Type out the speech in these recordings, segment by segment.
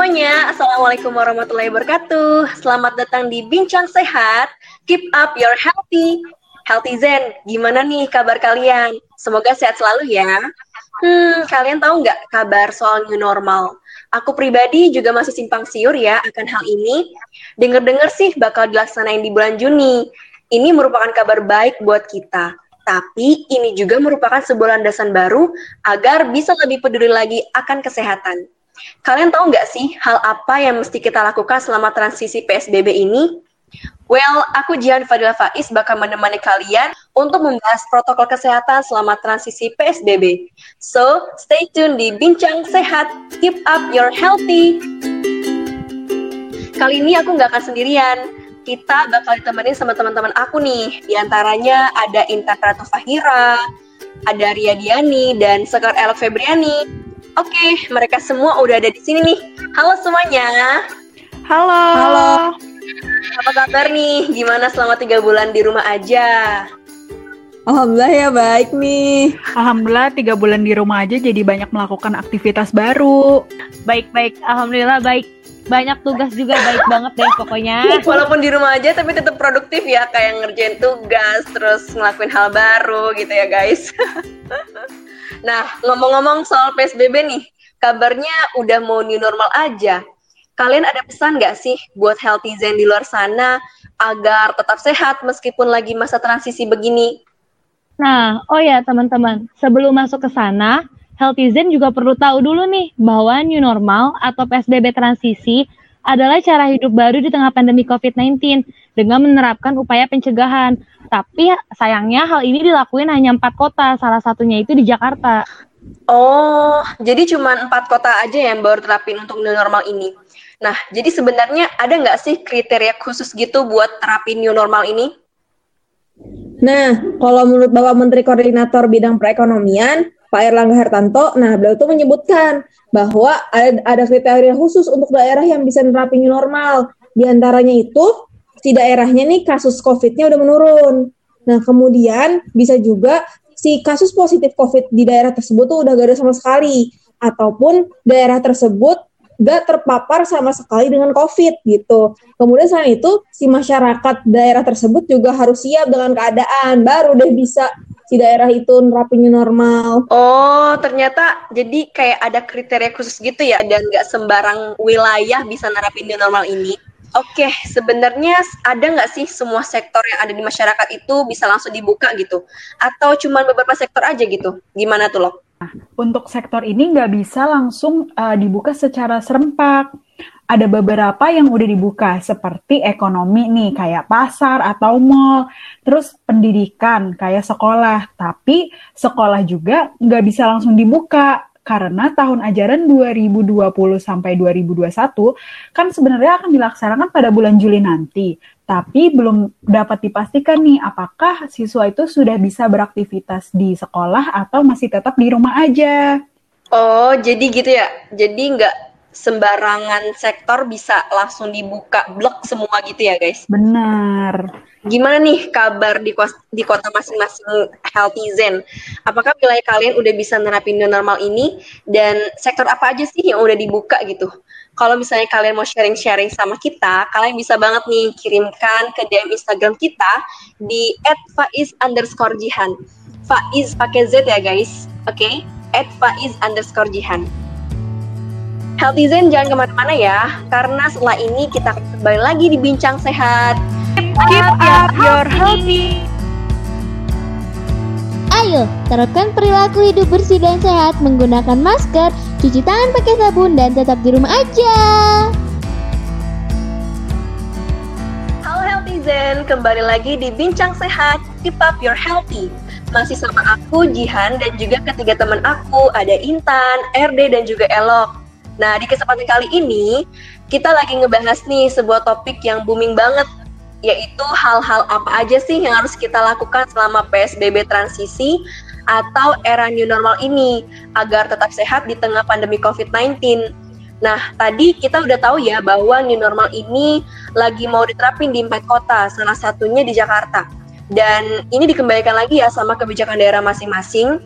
semuanya, Assalamualaikum warahmatullahi wabarakatuh. Selamat datang di Bincang Sehat. Keep up your healthy Zen. Gimana nih kabar kalian? Semoga sehat selalu ya. Kalian tahu nggak kabar soal new normal? Aku pribadi juga masih simpang siur ya akan hal ini. Dengar-dengar sih bakal dilaksanain di bulan Juni. Ini merupakan kabar baik buat kita. Tapi ini juga merupakan sebuah landasan baru agar bisa lebih peduli lagi akan kesehatan. Kalian tahu nggak sih hal apa yang mesti kita lakukan selama transisi PSBB ini? Well, aku Jian Fadila Faiz bakal menemani kalian untuk membahas protokol kesehatan selama transisi PSBB. So, stay tune di Bincang Sehat, keep up your healthy. Kali ini aku nggak akan sendirian. Kita bakal ditemenin sama teman-teman aku nih. Di antaranya ada Intan Krato Fahira, ada Ria Diani, dan Sekar Elok Febriani. Oke, mereka semua udah ada di sini nih. Halo semuanya. Halo. Halo. Apa kabar nih? Gimana selama 3 bulan di rumah aja? Alhamdulillah ya baik nih. Alhamdulillah 3 bulan di rumah aja jadi banyak melakukan aktivitas baru. Baik-baik, Alhamdulillah baik. Banyak tugas juga, baik banget deh pokoknya. Walaupun di rumah aja tapi tetap produktif ya, kayak ngerjain tugas, terus ngelakuin hal baru gitu ya guys. Nah, ngomong-ngomong soal PSBB nih, kabarnya udah mau new normal aja. Kalian ada pesan gak sih buat healthy Zen di luar sana agar tetap sehat meskipun lagi masa transisi begini? Nah, oh ya teman-teman, sebelum masuk ke sana, Healthy Zen juga perlu tahu dulu nih bahwa new normal atau PSBB transisi adalah cara hidup baru di tengah pandemi COVID-19 dengan menerapkan upaya pencegahan. Tapi sayangnya hal ini dilakuin hanya 4 kota, salah satunya itu di Jakarta. Oh, jadi cuma 4 kota aja yang baru terapin untuk new normal ini. Nah, jadi sebenarnya ada nggak sih kriteria khusus gitu buat terapin new normal ini? Nah, kalau menurut Bapak Menteri Koordinator Bidang Perekonomian, Pak Airlangga Hartanto, nah beliau itu menyebutkan bahwa ada kriteria khusus untuk daerah yang bisa menerapin new normal. Di antaranya itu, si daerahnya nih kasus COVID-nya udah menurun. Nah kemudian bisa juga si kasus positif COVID di daerah tersebut tuh udah gak ada sama sekali. Ataupun daerah tersebut gak terpapar sama sekali dengan COVID gitu. Kemudian selain itu, si masyarakat daerah tersebut juga harus siap dengan keadaan, baru deh bisa si daerah itu nerapinya normal. Oh, ternyata jadi kayak ada kriteria khusus gitu ya, dan gak sembarang wilayah bisa nerapin normal ini. Oke, sebenarnya ada nggak sih semua sektor yang ada di masyarakat itu bisa langsung dibuka gitu? Atau cuma beberapa sektor aja gitu? Gimana tuh, Lok? Nah, untuk sektor ini nggak bisa langsung dibuka secara serempak. Ada beberapa yang udah dibuka, seperti ekonomi nih, kayak pasar atau mal. Terus pendidikan, kayak sekolah. Tapi sekolah juga nggak bisa langsung dibuka. Karena tahun ajaran 2020 sampai 2021 kan sebenarnya akan dilaksanakan pada bulan Juli nanti. Tapi belum dapat dipastikan nih apakah siswa itu sudah bisa beraktivitas di sekolah atau masih tetap di rumah aja. Oh, jadi gitu ya. Jadi nggak sembarangan sektor bisa langsung dibuka blok semua gitu ya guys. Benar. Gimana nih kabar di kota masing-masing Healthy Zen? Apakah wilayah kalian udah bisa nerapin new normal ini? Dan sektor apa aja sih yang udah dibuka gitu? Kalau misalnya kalian mau sharing-sharing sama kita, kalian bisa banget nih kirimkan ke DM Instagram kita di @faiz_jihan. Faiz pakai Z ya guys, oke? @faiz_jihan. Healthy Zen jangan kemana-mana ya, karena setelah ini kita kembali lagi di Bincang Sehat. Keep up your healthy. Ayo, terapkan perilaku hidup bersih dan sehat menggunakan masker, cuci tangan pakai sabun, dan tetap di rumah aja. Halo Healthy Zen, kembali lagi di Bincang Sehat, keep up your healthy. Masih sama aku, Jihan, dan juga ketiga teman aku, ada Intan, RD, dan juga Elok. Nah, di kesempatan kali ini, kita lagi ngebahas nih sebuah topik yang booming banget, yaitu hal-hal apa aja sih yang harus kita lakukan selama PSBB transisi atau era new normal ini agar tetap sehat di tengah pandemi COVID-19. Nah, tadi kita udah tahu ya bahwa new normal ini lagi mau diterapin di 4 kota, salah satunya di Jakarta. Dan ini dikembalikan lagi ya sama kebijakan daerah masing-masing.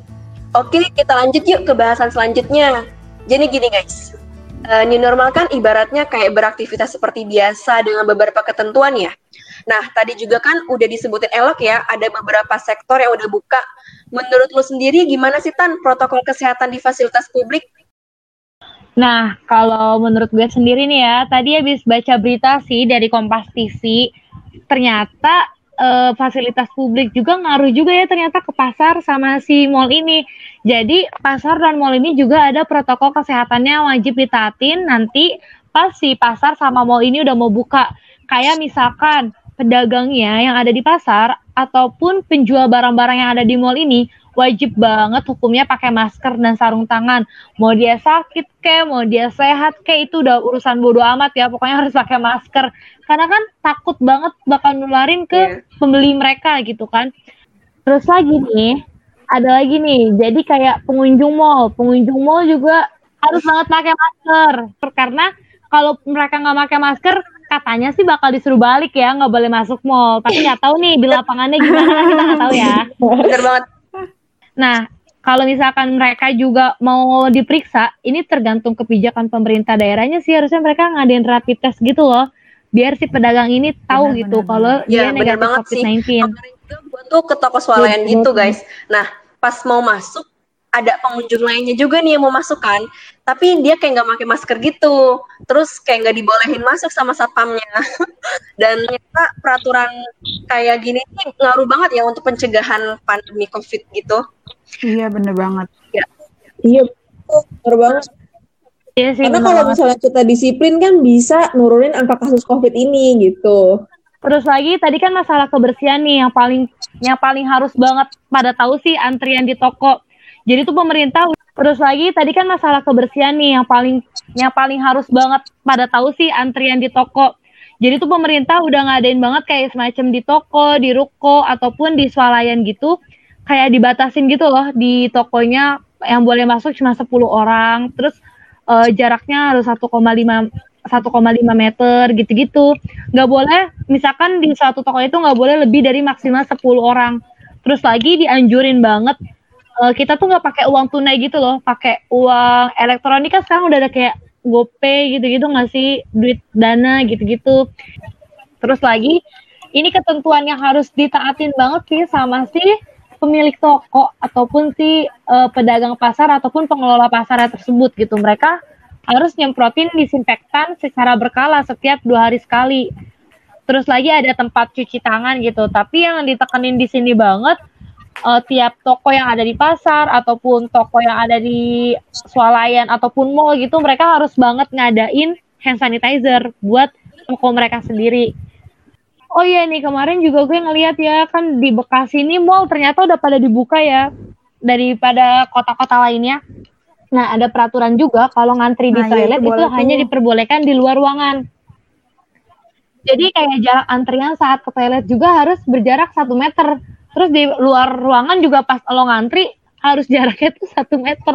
Oke, kita lanjut yuk ke bahasan selanjutnya. Jadi gini guys, new normal kan ibaratnya kayak beraktivitas seperti biasa dengan beberapa ketentuan ya. Nah, tadi juga kan udah disebutin Elok ya, ada beberapa sektor yang udah buka. Menurut lu sendiri gimana sih Tan protokol kesehatan di fasilitas publik? Nah, kalau menurut gue sendiri nih ya, tadi habis baca berita sih dari Kompas TV, ternyata fasilitas publik juga ngaruh juga ya ternyata ke pasar sama si mal ini. Jadi pasar dan mal ini juga ada protokol kesehatannya wajib ditaatin nanti pas si pasar sama mal ini udah mau buka. Kayak misalkan pedagangnya yang ada di pasar ataupun penjual barang-barang yang ada di mal ini wajib banget hukumnya pakai masker dan sarung tangan. Mau dia sakit kek, mau dia sehat kek, itu udah urusan bodo amat ya, pokoknya harus pakai masker. Karena kan takut banget bakal nularin ke pembeli mereka gitu kan. Terus lagi nih, ada lagi nih, jadi kayak pengunjung mal juga harus banget pakai masker. Karena kalau mereka nggak pakai masker, katanya sih bakal disuruh balik ya, nggak boleh masuk mal. Tapi nggak tahu nih di lapangannya gimana, kita nggak tahu ya. Bener banget. Nah, kalau misalkan mereka juga mau diperiksa, ini tergantung kebijakan pemerintah daerahnya sih, harusnya mereka ngadain rapid test gitu loh, biar si pedagang ini tahu benar, gitu kalau dia negatif COVID-19. Gue tuh ke toko swalayan gitu guys. Nah pas mau masuk ada pengunjung lainnya juga nih yang mau masuk kan, tapi dia kayak nggak pakai masker gitu, terus kayak nggak dibolehin masuk sama satpamnya. Dan ternyata peraturan kayak gini nih ngaruh banget ya untuk pencegahan pandemi COVID gitu. Iya bener banget. Iya bener banget. Ya, sih, karena kalau misalnya kita disiplin kan bisa nurunin angka kasus COVID ini gitu. Terus lagi tadi kan masalah kebersihan nih yang paling harus banget pada tahu sih antrian di toko. Jadi tuh pemerintah. Terus lagi tadi kan masalah kebersihan nih yang paling harus banget pada tahu sih antrian di toko. Jadi tuh pemerintah udah ngadain banget kayak semacam di toko, di ruko ataupun di swalayan gitu, kayak dibatasin gitu loh di tokonya yang boleh masuk cuma 10 orang. Terus jaraknya harus 1,5 meter gitu-gitu. Gak boleh, misalkan di satu toko itu gak boleh lebih dari maksimal 10 orang. Terus lagi dianjurin banget, kita tuh gak pakai uang tunai gitu loh, pakai uang elektronik. Kan sekarang udah ada kayak GoPay gitu-gitu gak sih, duit Dana gitu-gitu. Terus lagi, ini ketentuan yang harus ditaatin banget sih sama si pemilik toko ataupun si pedagang pasar ataupun pengelola pasarnya tersebut gitu. Mereka harus nyemprotin disinfektan secara berkala setiap 2 hari sekali. Terus lagi ada tempat cuci tangan gitu. Tapi yang ditekenin di sini banget, tiap toko yang ada di pasar ataupun toko yang ada di swalayan ataupun mall gitu, mereka harus banget ngadain hand sanitizer buat toko mereka sendiri. Oh iya nih, kemarin juga gue ngeliat ya, kan di Bekasi ini mal ternyata udah pada dibuka ya, daripada kota-kota lainnya. Nah, ada peraturan juga kalau ngantri di toilet itu hanya diperbolehkan di luar ruangan. Jadi kayak jarak antrian saat ke toilet juga harus berjarak 1 meter. Terus di luar ruangan juga pas lo ngantri harus jaraknya tuh 1 meter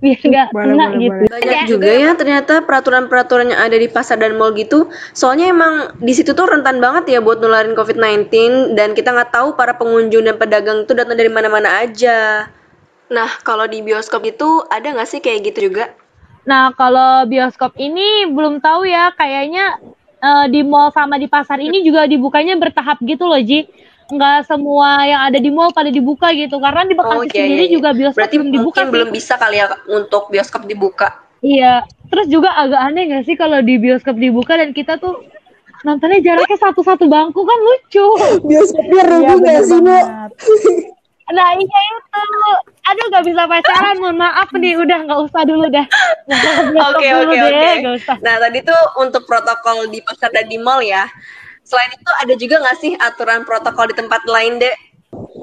biar nggak kena gitu. Banyak juga ya ternyata peraturan-peraturan yang ada di pasar dan mal gitu. Soalnya emang di situ tuh rentan banget ya buat nularin COVID-19, dan kita nggak tahu para pengunjung dan pedagang itu datang dari mana-mana aja. Nah, kalau di bioskop itu ada nggak sih kayak gitu juga? Nah, kalau bioskop ini belum tahu ya, kayaknya di mal sama di pasar ini juga dibukanya bertahap gitu loh, Ji. Nggak semua yang ada di mall pada dibuka gitu, karena di Bekasi sendiri juga bioskop berarti belum dibuka. Berarti belum bisa kali ya untuk bioskop dibuka. Iya, terus juga agak aneh nggak sih kalau di bioskop dibuka dan kita tuh nontonnya jaraknya satu-satu bangku, kan lucu. Bioskopnya rubuh nggak sih, Bu? Nah iya itu, aduh nggak bisa pacaran, mohon maaf nih, udah nggak usah dulu deh. Oke. Nah tadi tuh untuk protokol di pasar dan di mall ya. Selain itu ada juga nggak sih aturan protokol di tempat lain, Dek?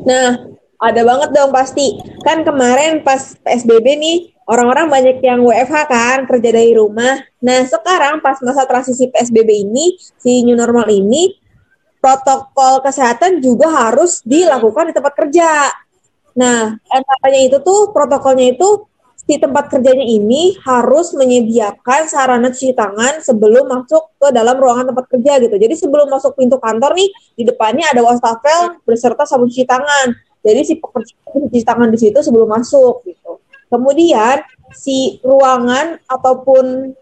Nah, ada banget dong pasti. Kan kemarin pas PSBB nih, orang-orang banyak yang WFH kan, kerja dari rumah. Nah, sekarang pas masa transisi PSBB ini, si new normal ini, protokol kesehatan juga harus dilakukan di tempat kerja. Nah, antaranya itu tuh, protokolnya itu, si tempat kerjanya ini harus menyediakan sarana cuci tangan sebelum masuk ke dalam ruangan tempat kerja gitu. Jadi sebelum masuk pintu kantor nih, di depannya ada wastafel berserta sabun cuci tangan. Jadi si pekerja cuci tangan di situ sebelum masuk gitu. Kemudian si ruangan ataupun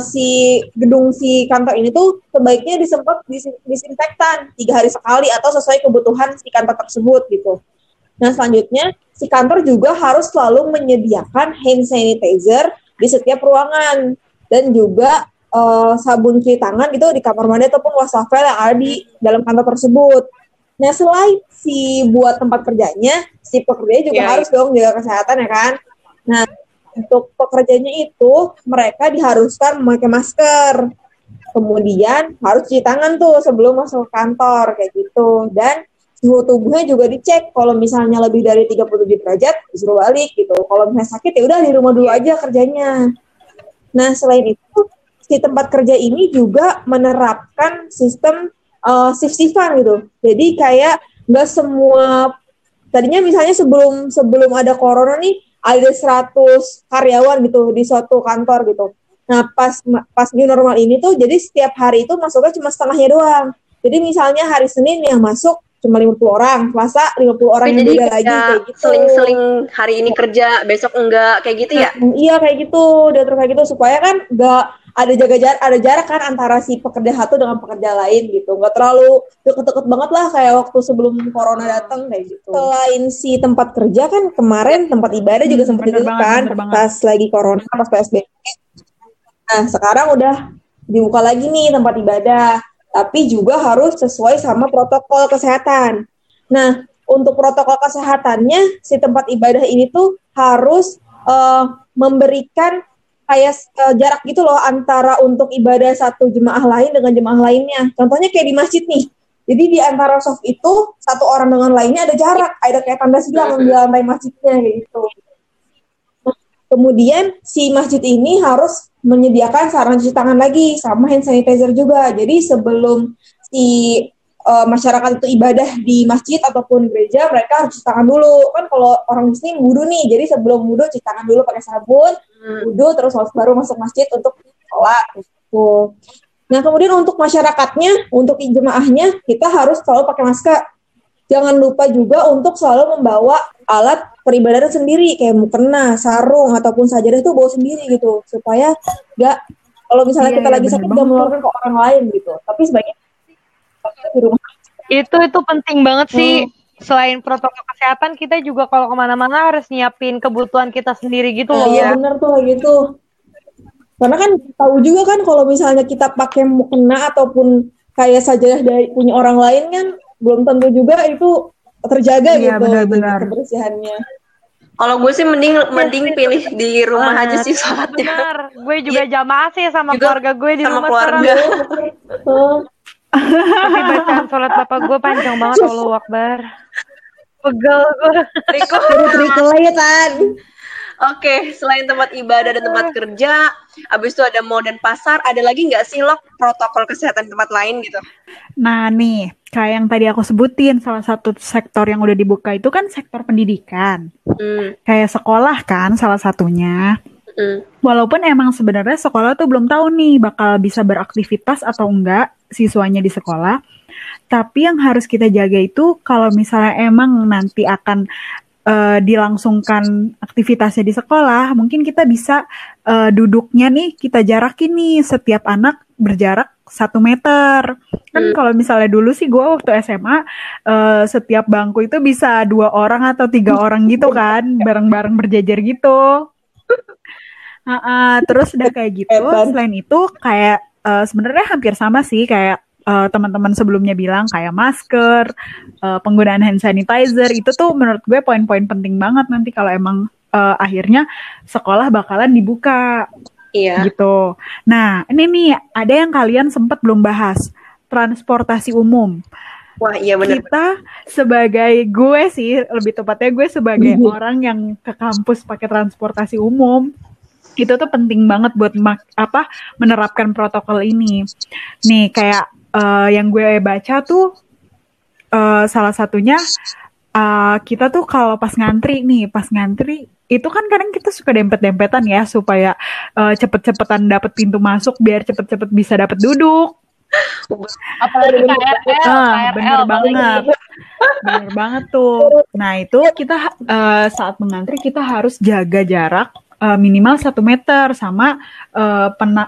si gedung si kantor ini tuh sebaiknya disemprot disinfektan 3 hari sekali atau sesuai kebutuhan si kantor tersebut gitu. Nah selanjutnya si kantor juga harus selalu menyediakan hand sanitizer di setiap ruangan dan juga sabun cuci tangan itu di kamar mandi ataupun wastafel yang ada di dalam kantor tersebut. Nah selain si buat tempat kerjanya, si pekerja juga harus dong jaga kesehatan ya kan. Nah untuk pekerjanya itu mereka diharuskan memakai masker, kemudian harus cuci tangan tuh sebelum masuk kantor kayak gitu, dan suhu tubuhnya juga dicek, kalau misalnya lebih dari 37 derajat disuruh balik gitu, kalau misalnya sakit ya udah di rumah dulu aja kerjanya. Nah selain itu si tempat kerja ini juga menerapkan sistem shift-shiftan gitu, jadi kayak nggak semua tadinya misalnya sebelum ada corona nih ada 100 karyawan gitu di suatu kantor gitu. Nah, pas new normal ini tuh jadi setiap hari itu masuknya cuma setengahnya doang. Jadi misalnya hari Senin yang masuk cuma 50 orang, Selasa 50 orang yang beda lagi kayak gitu. Seling-seling hari ini kerja, besok enggak kayak gitu ya? Iya, kayak gitu. Diatur kayak gitu supaya kan enggak ada ada jarak kan antara si pekerja satu dengan pekerja lain gitu, nggak terlalu deket-deket banget lah kayak waktu sebelum corona datang kayak gitu. Selain si tempat kerja kan kemarin tempat ibadah juga sempat ditutup kan pas lagi corona, pas PSBB. Nah sekarang udah dibuka lagi nih tempat ibadah, tapi juga harus sesuai sama protokol kesehatan. Nah untuk protokol kesehatannya si tempat ibadah ini tuh harus memberikan kayak jarak gitu loh antara untuk ibadah satu jemaah lain dengan jemaah lainnya. Contohnya kayak di masjid nih. Jadi di antara soft itu satu orang dengan lainnya ada jarak, ada kayak tanda silang di lantai masjidnya gitu. Nah, kemudian si masjid ini harus menyediakan sarung cuci tangan lagi sama hand sanitizer juga. Jadi sebelum si masyarakat itu ibadah di masjid ataupun gereja, mereka harus cuci tangan dulu. Kan kalau orang muslim wudu nih, jadi sebelum wudu cuci tangan dulu pakai sabun, wudu terus baru masuk masjid untuk sholat. Nah kemudian untuk masyarakatnya, untuk jemaahnya kita harus selalu pakai masker. Jangan lupa juga untuk selalu membawa alat peribadatan sendiri kayak mukena, sarung ataupun sajadah itu bawa sendiri gitu supaya nggak kalau misalnya kita lagi sakit nggak menularkan ke orang lain gitu. Tapi sebaiknya itu penting banget sih. Selain protokol kesehatan, kita juga kalau kemana-mana harus nyiapin kebutuhan kita sendiri gitu loh. Iya benar tuh gitu. Karena kan tahu juga kan kalau misalnya kita pakai mukena ataupun kayak sajadah dari punya orang lain kan belum tentu juga itu terjaga gitu benar-benar kebersihannya. Kalau gue sih mending pilih di rumah aja sih sholatnya. Benar, gue juga jamaah sih sama juga keluarga gue di rumah keluarga. Tapi bacaan sholat bapak gue panjang banget. Allahu Akbar. Pegel gue. Trikoletan. Oke, selain tempat ibadah dan tempat kerja, abis itu ada mall dan pasar, ada lagi nggak sih lo protokol kesehatan tempat lain gitu? Nah nih, kayak yang tadi aku sebutin, salah satu sektor yang udah dibuka itu kan sektor pendidikan. Kayak sekolah kan salah satunya. Walaupun emang sebenarnya sekolah tuh belum tahu nih bakal bisa beraktivitas atau enggak siswanya di sekolah. Tapi yang harus kita jaga itu kalau misalnya emang nanti akan dilangsungkan aktivitasnya di sekolah, mungkin kita bisa duduknya nih kita jarakin nih, setiap anak berjarak 1 meter. Kan kalau misalnya dulu sih gue waktu SMA setiap bangku itu bisa 2 orang atau 3 orang gitu kan, bareng-bareng berjajar gitu. Terus udah kayak gitu, selain itu kayak sebenarnya hampir sama sih kayak teman-teman sebelumnya bilang kayak masker, penggunaan hand sanitizer itu tuh menurut gue poin-poin penting banget nanti kalau emang akhirnya sekolah bakalan dibuka. Iya. Gitu. Nah ini nih ada yang kalian sempat belum bahas, transportasi umum. Wah, iya benar. Kita sebagai gue sih, lebih tepatnya gue sebagai orang yang ke kampus pakai transportasi umum, itu tuh penting banget buat menerapkan protokol ini. Nih kayak yang gue baca tuh salah satunya kita tuh kalau pas ngantri itu kan kadang kita suka dempet-dempetan ya supaya cepet-cepetan dapet pintu masuk biar cepet-cepet bisa dapet duduk. Apalagi KRL banget, bener banget tuh. Nah itu kita saat mengantri kita harus jaga jarak minimal 1 meter sama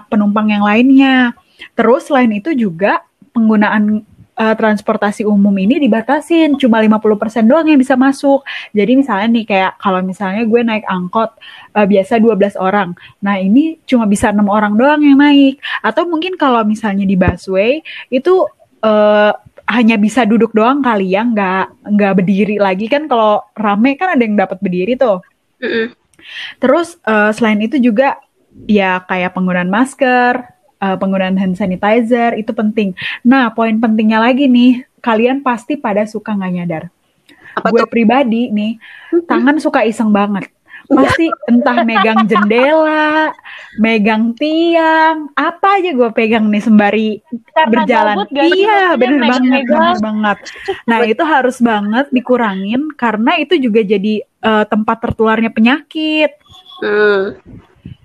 penumpang yang lainnya. Terus selain itu juga penggunaan transportasi umum ini dibatasin, cuma 50% doang yang bisa masuk. Jadi misalnya nih kayak kalau misalnya gue naik angkot biasa 12 orang. Nah ini cuma bisa 6 orang doang yang naik. Atau mungkin kalau misalnya di busway itu hanya bisa duduk doang kali ya, nggak berdiri lagi kan, kalau rame kan ada yang dapat berdiri tuh. Terus selain itu juga ya kayak penggunaan masker, penggunaan hand sanitizer itu penting. Nah, poin pentingnya lagi nih, kalian pasti pada suka nggak nyadar. Gue pribadi nih, tangan suka iseng banget. Pasti entah megang jendela, megang tiang, apa aja gue pegang nih sembari karena berjalan. Iya, bener banget. Nah, itu harus banget dikurangin karena itu juga jadi tempat tertularnya penyakit.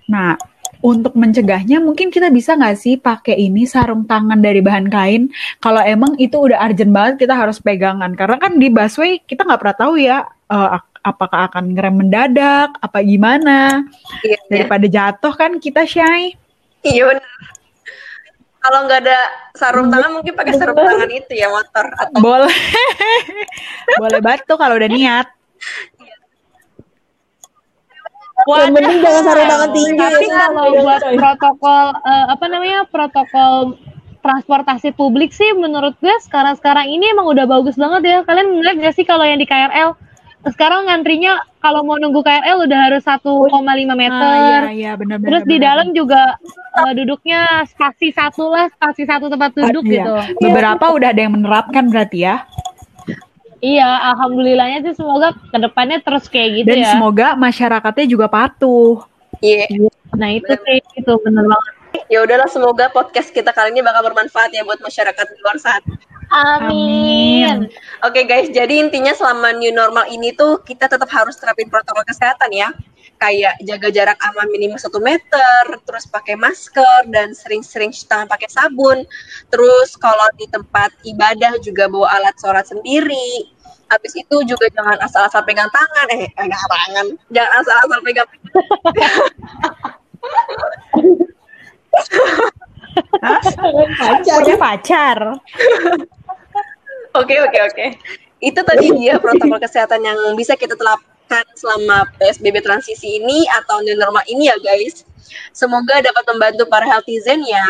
Nah, untuk mencegahnya mungkin kita bisa gak sih pakai ini sarung tangan dari bahan kain. Kalau emang itu udah urgent banget kita harus pegangan. Karena kan di busway kita gak pernah tahu ya apakah akan ngerem mendadak, apa gimana. Iya, daripada jatuh kan kita shy. Iya benar. Kalau gak ada sarung tangan mungkin pakai sarung tangan itu ya motor. Atau... boleh. Boleh batu kalau udah niat. Yang penting jangan sarung tangan tinggi. Tapi kalau buat protokol protokol transportasi publik sih menurut gue sekarang ini emang udah bagus banget ya. Kalian ngeliat gak sih kalau yang di KRL sekarang ngantrinya kalau mau nunggu KRL udah harus 1,5 meter. Iya, bener, terus di dalam juga duduknya spasi satu tempat duduk gitu. Beberapa udah ada yang menerapkan berarti ya. Iya, alhamdulillahnya sih semoga kedepannya terus kayak gitu. Dan ya, dan semoga masyarakatnya juga patuh. Iya. Yeah. Nah itu sih, itu bener banget. Ya udahlah, semoga podcast kita kali ini bakal bermanfaat ya buat masyarakat di luar sana. Amin. Oke guys, jadi intinya selama new normal ini tuh kita tetap harus terapin protokol kesehatan ya. Kayak jaga jarak aman minimal 1 meter, terus pakai masker, dan sering-sering cuci tangan pakai sabun. Terus kalau di tempat ibadah juga bawa alat sholat sendiri. Habis itu juga jangan asal-asal pegang tangan. Jangan asal-asal pegang pacar. Oke. Itu tadi dia protokol kesehatan yang bisa kita terapkan selama PSBB transisi ini atau new normal ini ya guys. Semoga dapat membantu para healthy zen ya.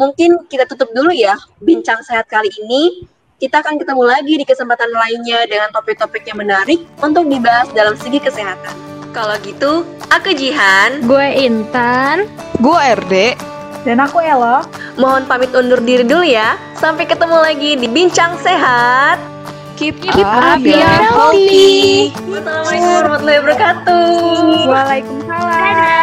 Mungkin kita tutup dulu ya bincang sehat kali ini. Kita akan ketemu lagi di kesempatan lainnya dengan topik-topik yang menarik untuk dibahas dalam segi kesehatan. Kalau gitu, aku Jihan, gue Intan, gue RD, dan aku Elo. Mohon pamit undur diri dulu ya. Sampai ketemu lagi di Bincang Sehat. Keep up your healthy. Assalamualaikum warahmatullahi wabarakatuh. Waalaikumsalam.